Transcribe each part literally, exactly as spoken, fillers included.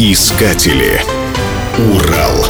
Искатели. Урал.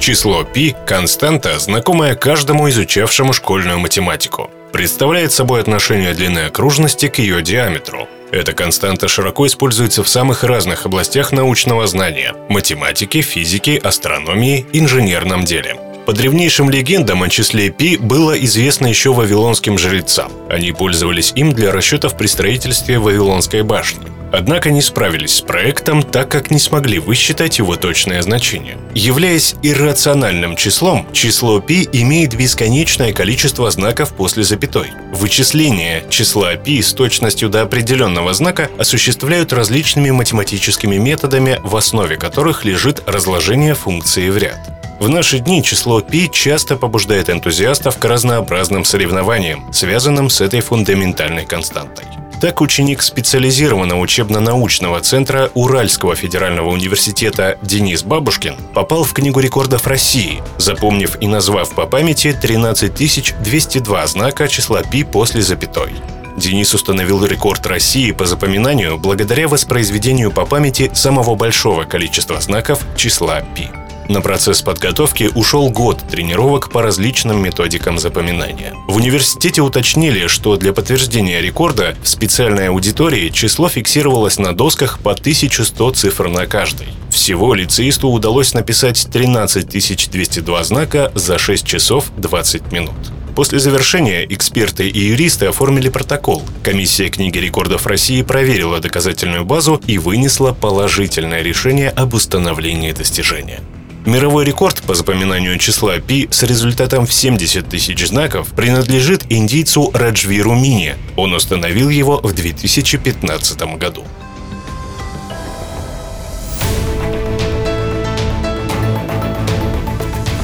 Число π – константа, знакомая каждому изучавшему школьную математику. Представляет собой отношение длины окружности к ее диаметру. Эта константа широко используется в самых разных областях научного знания – математике, физике, астрономии, инженерном деле. По древнейшим легендам о числе π было известно еще вавилонским жрецам. Они пользовались им для расчетов при строительстве Вавилонской башни. Однако не справились с проектом, так как не смогли высчитать его точное значение. Являясь иррациональным числом, число π имеет бесконечное количество знаков после запятой. Вычисления числа π с точностью до определенного знака осуществляют различными математическими методами, в основе которых лежит разложение функции в ряд. В наши дни число π часто побуждает энтузиастов к разнообразным соревнованиям, связанным с этой фундаментальной константой. Так, ученик специализированного учебно-научного центра Уральского федерального университета Денис Бабушкин попал в Книгу рекордов России, запомнив и назвав по памяти тринадцать тысяч двести два знака числа π после запятой. Денис установил рекорд России по запоминанию благодаря воспроизведению по памяти самого большого количества знаков числа π. На процесс подготовки ушел год тренировок по различным методикам запоминания. В университете уточнили, что для подтверждения рекорда в специальной аудитории число фиксировалось на досках по тысяча сто цифр на каждой. Всего лицеисту удалось написать тринадцать тысяч двести два знака за шесть часов двадцать минут. После завершения эксперты и юристы оформили протокол. Комиссия Книги рекордов России проверила доказательную базу и вынесла положительное решение об установлении достижения. Мировой рекорд по запоминанию числа π с результатом в семьдесят тысяч знаков принадлежит индийцу Раджвиру Мине. Он установил его в две тысячи пятнадцатом году.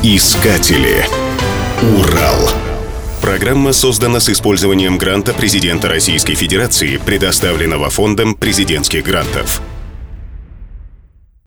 Искатели. Урал. Программа создана с использованием гранта президента Российской Федерации, предоставленного Фондом президентских грантов.